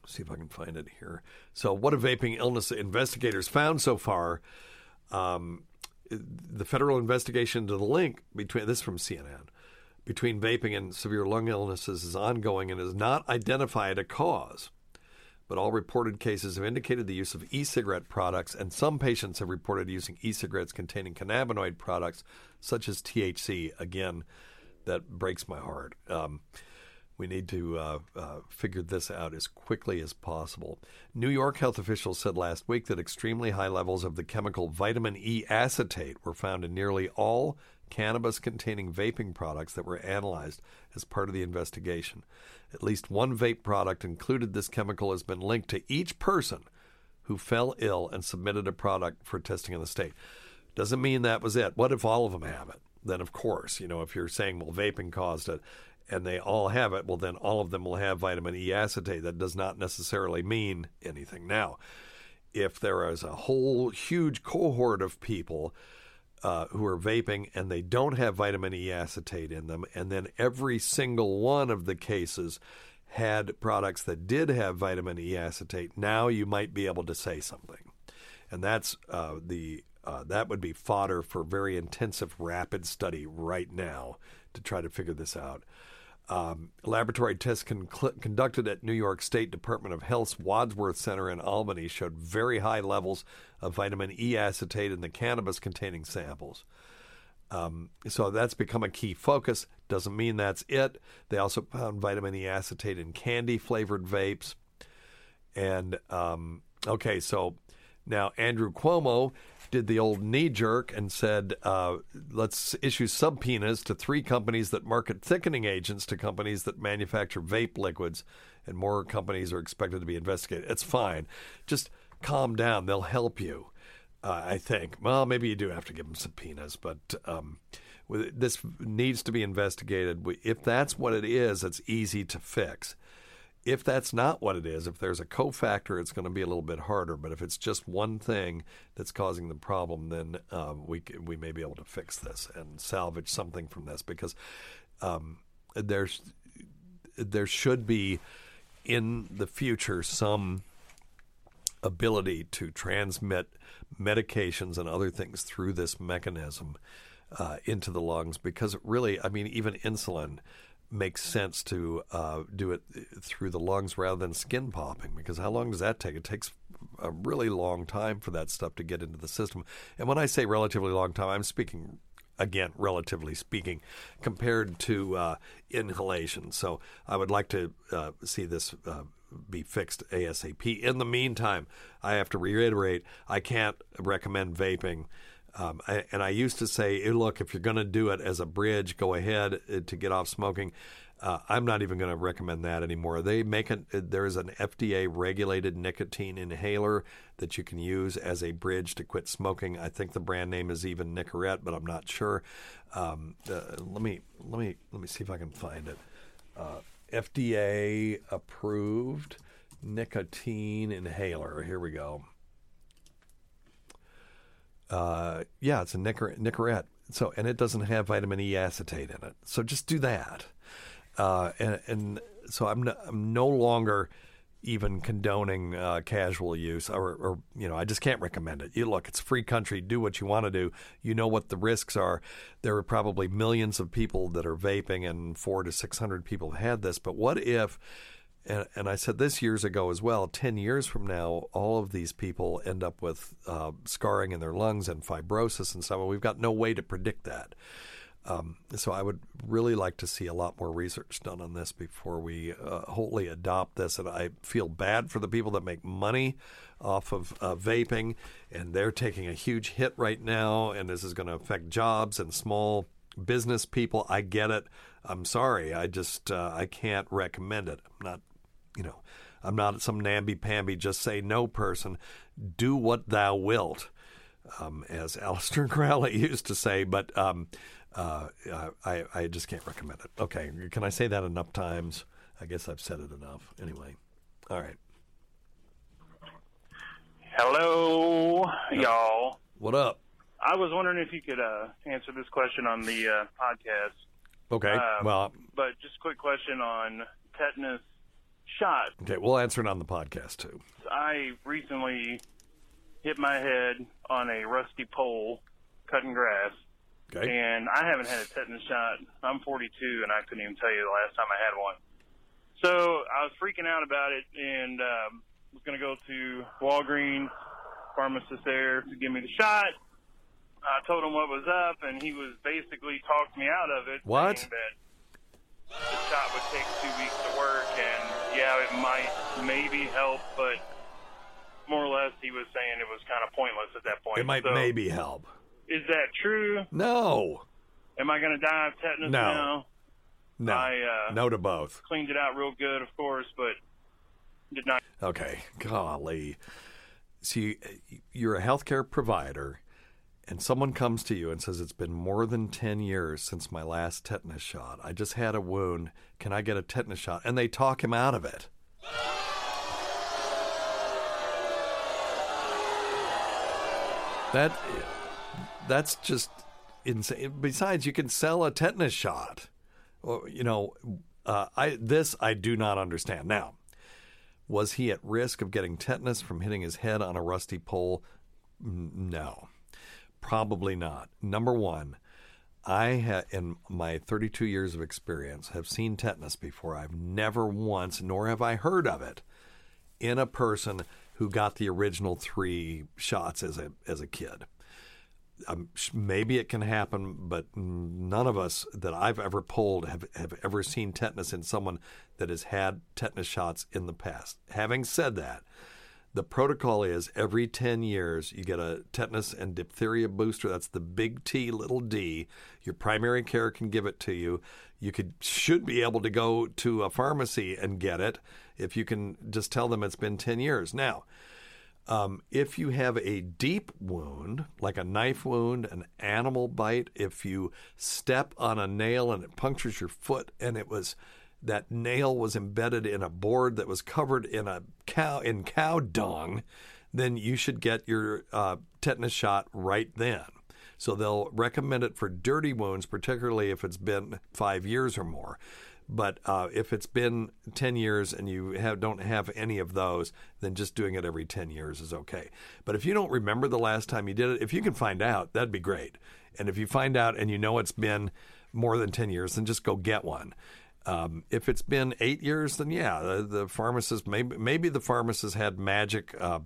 see if I can find it here. So what have vaping illness investigators found so far? Um, the federal investigation to the link between, this is from C N N, between vaping and severe lung illnesses is ongoing and has not identified a cause. But all reported cases have indicated the use of e-cigarette products, and some patients have reported using e-cigarettes containing cannabinoid products such as T H C. Again, that breaks my heart. Um, we need to uh, uh, figure this out as quickly as possible. New York health officials said last week that extremely high levels of the chemical vitamin E acetate were found in nearly all cannabis-containing vaping products that were analyzed as part of the investigation. At least one vape product included this chemical has been linked to each person who fell ill and submitted a product for testing in the state. Doesn't mean that was it. What if all of them have it? Then, of course, you know, if you're saying, well, vaping caused it and they all have it, well, then all of them will have vitamin E acetate. That does not necessarily mean anything. Now, if there is a whole huge cohort of people Uh, who are vaping and they don't have vitamin E acetate in them, and then every single one of the cases had products that did have vitamin E acetate, now you might be able to say something. And that's uh, the uh, that would be fodder for very intensive rapid study right now to try to figure this out. Um, laboratory tests con- conducted at New York State Department of Health's Wadsworth Center in Albany showed very high levels of vitamin E acetate in the cannabis-containing samples. Um, so that's become a key focus. Doesn't mean that's it. They also found vitamin E acetate in candy-flavored vapes. And, um, okay, so now Andrew Cuomo did the old knee jerk and said, uh, let's issue subpoenas to three companies that market thickening agents to companies that manufacture vape liquids, and more companies are expected to be investigated. It's fine. Just calm down. They'll help you, uh, I think. Well, maybe you do have to give them subpoenas, but um, this needs to be investigated. If that's what it is, it's easy to fix. If that's not what it is, if there's a cofactor, it's going to be a little bit harder. But if it's just one thing that's causing the problem, then um, we we may be able to fix this and salvage something from this, because um, there's there should be in the future some ability to transmit medications and other things through this mechanism uh, into the lungs, because really, I mean, even insulin makes sense to uh, do it through the lungs rather than skin popping, because how long does that take? It takes a really long time for that stuff to get into the system. And when I say relatively long time, I'm speaking, again, relatively speaking, compared to uh, inhalation. So I would like to uh, see this uh, be fixed ASAP. In the meantime, I have to reiterate, I can't recommend vaping. Um, I, and I used to say, hey, look, if you're going to do it as a bridge, go ahead uh, to get off smoking. Uh, I'm not even going to recommend that anymore. They make it, there is an F D A-regulated nicotine inhaler that you can use as a bridge to quit smoking. I think the brand name is even Nicorette, but I'm not sure. Um, uh, let me let me let me see if I can find it. Uh, F D A-approved nicotine inhaler. Here we go. Uh, yeah, it's a Nicorette. So, and it doesn't have vitamin E acetate in it. So just do that. Uh, and, and so I'm no, I'm no longer even condoning uh, casual use, or, or, you know, I just can't recommend it. You look, it's a free country. Do what you want to do. You know what the risks are. There are probably millions of people that are vaping, and four to six hundred people have had this. But what if, and, and I said this years ago as well, ten years from now, all of these people end up with uh, scarring in their lungs and fibrosis and so on. We've got no way to predict that. Um, so I would really like to see a lot more research done on this before we uh, wholly adopt this. And I feel bad for the people that make money off of uh, vaping, and they're taking a huge hit right now, and this is going to affect jobs and small business people. I get it. I'm sorry. I just uh, I can't recommend it. I'm not, you know, I'm not some namby-pamby, just say no person. Do what thou wilt, um, as Aleister Crowley used to say, but um, uh, I, I just can't recommend it. Okay, can I say that enough times? I guess I've said it enough. Anyway, all right. Hello, y'all. What up? I was wondering if you could uh, answer this question on the uh, podcast. Okay, um, well. But just a quick question on tetanus shot. Okay, we'll answer it on the podcast, too. I recently hit my head on a rusty pole cutting grass, okay, and I haven't had a tetanus shot. I'm forty-two, and I couldn't even tell you the last time I had one. So I was freaking out about it, and um, was going to go to Walgreens, pharmacist there, to give me the shot. I told him what was up, and he was basically talked me out of it. What? Saying that the shot would take two weeks to work, and yeah, it might maybe help, but more or less he was saying it was kind of pointless at that point. It might so, maybe help. Is that true? No. Am I going to die of tetanus no. now? No. I, uh, no to both. Cleaned it out real good, of course, but did not. Okay. Golly. See, you're a healthcare provider, and someone comes to you and says, it's been more than ten years since my last tetanus shot. I just had a wound. Can I get a tetanus shot? And they talk him out of it. That, that's just insane. Besides, you can sell a tetanus shot. You know, uh, I this I do not understand. Now, was he at risk of getting tetanus from hitting his head on a rusty pole? No. Probably not. Number one, I ha- in my thirty-two years of experience have seen tetanus before. I've never once, nor have I heard of it, in a person who got the original three shots as a as a kid. Um, maybe it can happen, but none of us that I've ever polled have, have ever seen tetanus in someone that has had tetanus shots in the past. Having said that, the protocol is every ten years you get a tetanus and diphtheria booster. That's the big T, little d. Your primary care can give it to you. You could should be able to go to a pharmacy and get it if you can just tell them it's been ten years. Now, um, if you have a deep wound, like a knife wound, an animal bite, if you step on a nail and it punctures your foot and it was... that nail was embedded in a board that was covered in a cow in cow dung, then you should get your uh, tetanus shot right then. So they'll recommend it for dirty wounds, particularly if it's been five years or more. But uh, if it's been ten years and you have, don't have any of those, then just doing it every ten years is okay. But if you don't remember the last time you did it, if you can find out, that'd be great. And if you find out and you know it's been more than ten years, then just go get one. Um, if it's been eight years, then yeah, the, the pharmacist, maybe, maybe the pharmacist had magic uh,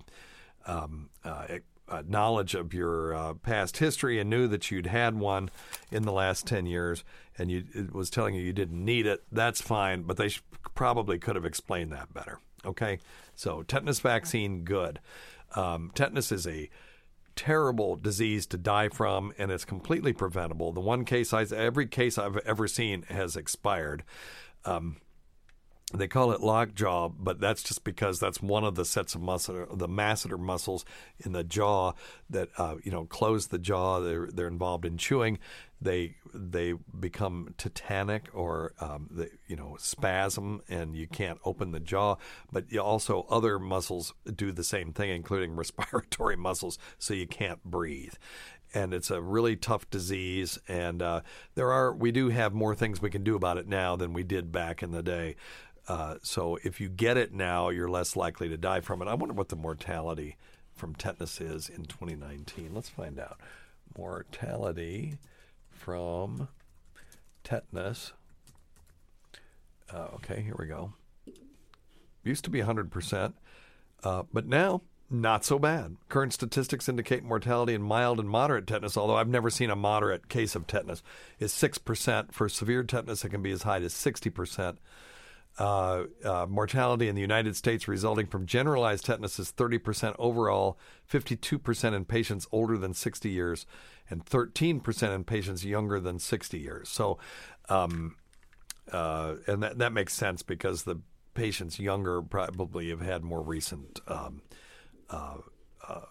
um, uh, uh, knowledge of your uh, past history and knew that you'd had one in the last ten years and you, it was telling you you didn't need it. That's fine, but they sh- probably could have explained that better. Okay, so tetanus vaccine, good. Um, tetanus is a terrible disease to die from, and it's completely preventable. The one case, I, every case I've ever seen has expired. Um, they call it lockjaw, but that's just because that's one of the sets of muscle, the masseter muscles in the jaw that uh, you know close the jaw. They're they're involved in chewing. They they become tetanic or um, the, you know spasm, and you can't open the jaw. But you also other muscles do the same thing, including respiratory muscles, so you can't breathe. And it's a really tough disease, and uh, there are we do have more things we can do about it now than we did back in the day. Uh, so if you get it now, you're less likely to die from it. I wonder what the mortality from tetanus is in twenty nineteen. Let's find out. Mortality from tetanus. Uh, okay, here we go. Used to be one hundred percent, uh, but now not so bad. Current statistics indicate mortality in mild and moderate tetanus, although I've never seen a moderate case of tetanus, is six percent. For severe tetanus, it can be as high as sixty percent. Uh, uh, mortality in the United States resulting from generalized tetanus is thirty percent overall, fifty-two percent in patients older than sixty years, and thirteen percent in patients younger than sixty years. So, um, uh, and that, that makes sense because the patients younger probably have had more recent um, uh, uh,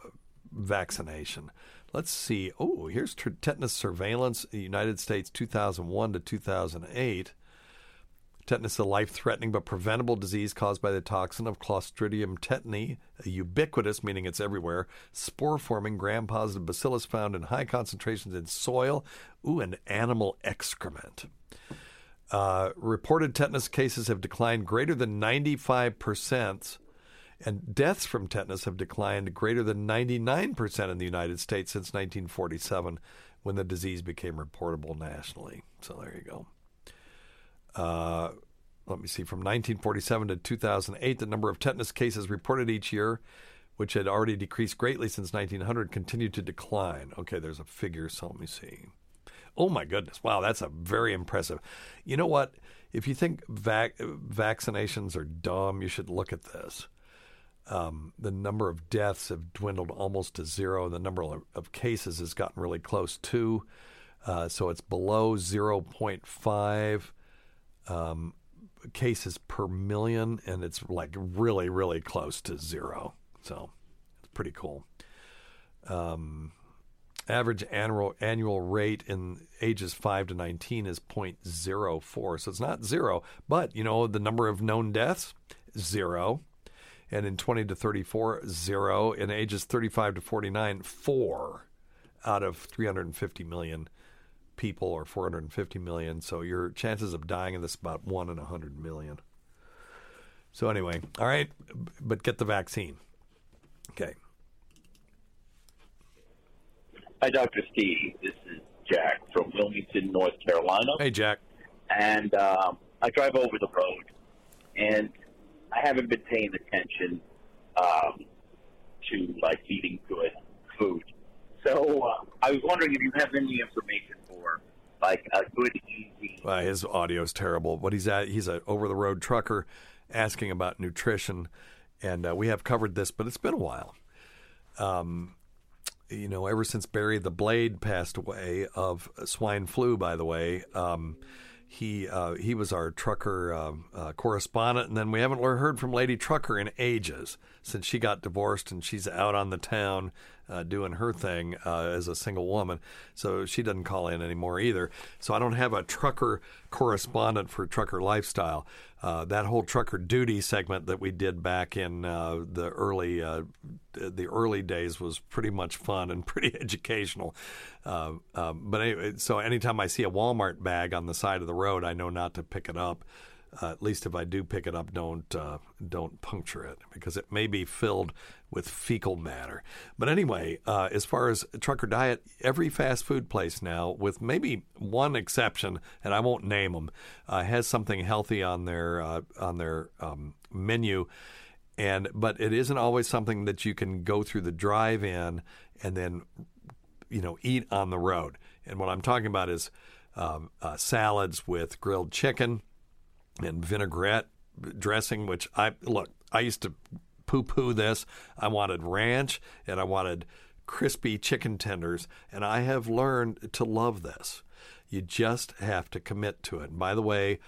vaccination. Let's see. Oh, here's t- tetanus surveillance in the United States, two thousand one to two thousand eight. Tetanus is a life-threatening but preventable disease caused by the toxin of Clostridium tetani, a ubiquitous, meaning it's everywhere, spore-forming gram-positive bacillus found in high concentrations in soil, ooh, and animal excrement. Uh, reported tetanus cases have declined greater than ninety-five percent, and deaths from tetanus have declined greater than ninety-nine percent in the United States since nineteen forty-seven, when the disease became reportable nationally. So there you go. Uh, let me see, from nineteen forty-seven to two thousand eight, the number of tetanus cases reported each year, which had already decreased greatly since nineteen hundred, continued to decline. Okay, there's a figure, so let me see. Oh, my goodness. Wow, that's a very impressive. You know what? If you think vac- vaccinations are dumb, you should look at this. Um, the number of deaths have dwindled almost to zero. The number of, of cases has gotten really close to. Uh, so it's below zero point five. Um, cases per million, and it's like really, really close to zero. So it's pretty cool. Um, average annual annual rate in ages five to nineteen is zero point zero four. So it's not zero, but, you know, the number of known deaths, zero. And in twenty to thirty-four, zero. In ages thirty-five to forty-nine, four out of three hundred fifty million people, or four hundred fifty million, so your chances of dying of this is about one in one hundred million. So anyway, all right, but get the vaccine. Okay. Hi, Doctor Steve. This is Jack from Wilmington, North Carolina. Hey, Jack. And um, I drive over the road, and I haven't been paying attention um, to, like, eating good food. So uh, I was wondering if you have any information for, like, a good, easy... Well, his audio's terrible. What he's at, he's an over-the-road trucker asking about nutrition, and uh, we have covered this, but it's been a while. Um, you know, ever since Barry the Blade passed away of swine flu, by the way, um, he uh, he was our trucker uh, uh, correspondent, and then we haven't heard from Lady Trucker in ages since she got divorced and she's out on the town Uh, doing her thing uh, as a single woman, so she doesn't call in anymore either. So I don't have a trucker correspondent for Trucker Lifestyle. Uh, that whole trucker duty segment that we did back in uh, the early uh, the early days was pretty much fun and pretty educational. Uh, um, but anyway, so anytime I see a Walmart bag on the side of the road, I know not to pick it up. Uh, at least if I do pick it up, don't uh, don't puncture it, because it may be filled with fecal matter. But anyway, uh, as far as trucker diet, every fast food place now, with maybe one exception, and I won't name them, uh, has something healthy on their uh, on their um, menu. And but it isn't always something that you can go through the drive-in and then, you know, eat on the road. And what I'm talking about is um, uh, salads with grilled chicken and vinaigrette dressing, which I, look, I used to poo-poo this. I wanted ranch, and I wanted crispy chicken tenders, and I have learned to love this. You just have to commit to it. And by the way,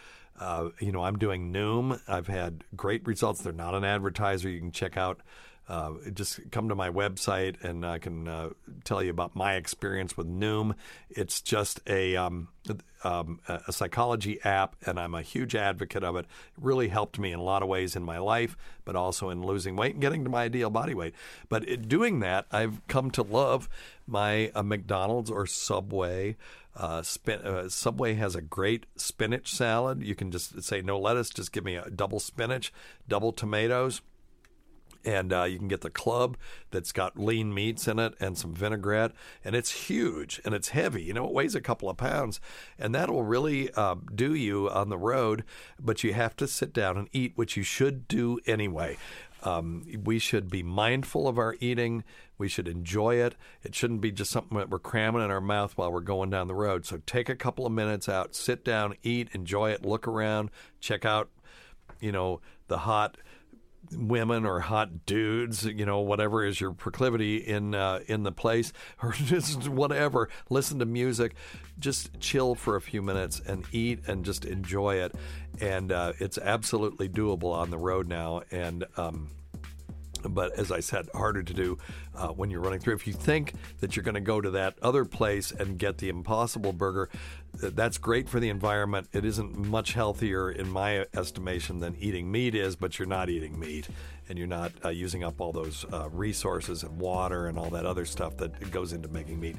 uh, you know, I'm doing Noom. I've had great results. They're not an advertiser. You can check out, uh, just come to my website, and I can uh, tell you about my experience with Noom. It's just a... Um, Um, a psychology app, and I'm a huge advocate of it. It really helped me in a lot of ways in my life, but also in losing weight and getting to my ideal body weight. But in doing that, I've come to love my uh, McDonald's or Subway. Uh, spin, uh, Subway has a great spinach salad. You can just say no lettuce, just give me a double spinach, double tomatoes. And uh, you can get the club that's got lean meats in it and some vinaigrette. And it's huge and it's heavy. You know, it weighs a couple of pounds. And that'll really uh, do you on the road. But you have to sit down and eat, which you should do anyway. Um, we should be mindful of our eating. We should enjoy it. It shouldn't be just something that we're cramming in our mouth while we're going down the road. So take a couple of minutes out, sit down, eat, enjoy it, look around, check out, you know, the hot women or hot dudes, you know, whatever is your proclivity in uh, in the place, or just whatever. Listen to music, just chill for a few minutes and eat and just enjoy it. And uh, it's absolutely doable on the road now. And um, but as I said, harder to do uh, when you're running through. If you think that you're going to go to that other place and get the Impossible Burger, that's great for the environment. It isn't much healthier, in my estimation, than eating meat is, but you're not eating meat, and you're not uh, using up all those uh, resources and water and all that other stuff that goes into making meat.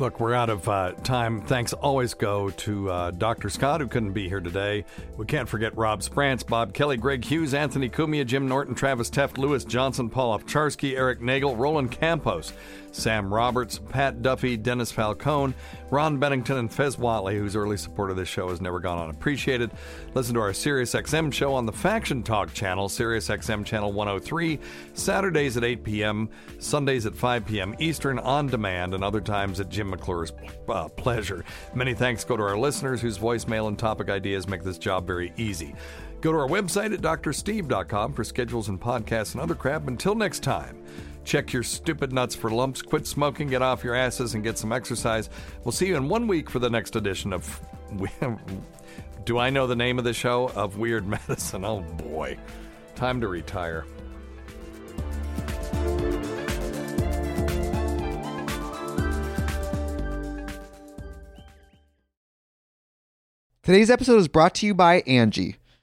Look, we're out of uh, time. Thanks always go to uh, Doctor Scott, who couldn't be here today. We can't forget Rob Sprance, Bob Kelly, Greg Hughes, Anthony Cumia, Jim Norton, Travis Teft, Lewis Johnson, Paul Ofcharsky, Eric Nagel, Roland Campos, Sam Roberts, Pat Duffy, Dennis Falcone, Ron Bennington, and Fez Watley, whose early support of this show has never gone unappreciated. Listen to our SiriusXM show on the Faction Talk channel, SiriusXM channel one oh three, Saturdays at eight p.m., Sundays at five p.m. Eastern, on demand, and other times at Jim McClure's uh, pleasure. Many thanks go to our listeners whose voicemail and topic ideas make this job very easy. Go to our website at doctor steve dot com for schedules and podcasts and other crap. Until next time, check your stupid nuts for lumps, quit smoking, get off your asses, and get some exercise. We'll see you in one week for the next edition of... Do I know the name of the show? Of Weird Medicine. Oh, boy. Time to retire. Today's episode is brought to you by Angie.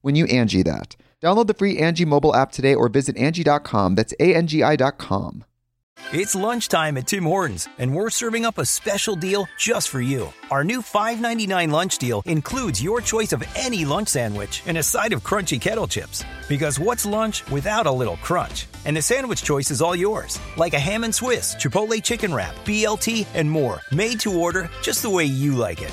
when you Angie that. Download the free Angie mobile app today or visit Angie dot com. That's A N G I dot com. It's lunchtime at Tim Hortons, and we're serving up a special deal just for you. Our new five ninety-nine lunch deal includes your choice of any lunch sandwich and a side of crunchy kettle chips. Because what's lunch without a little crunch? And the sandwich choice is all yours, like a ham and Swiss, Chipotle chicken wrap, B L T, and more, made to order just the way you like it.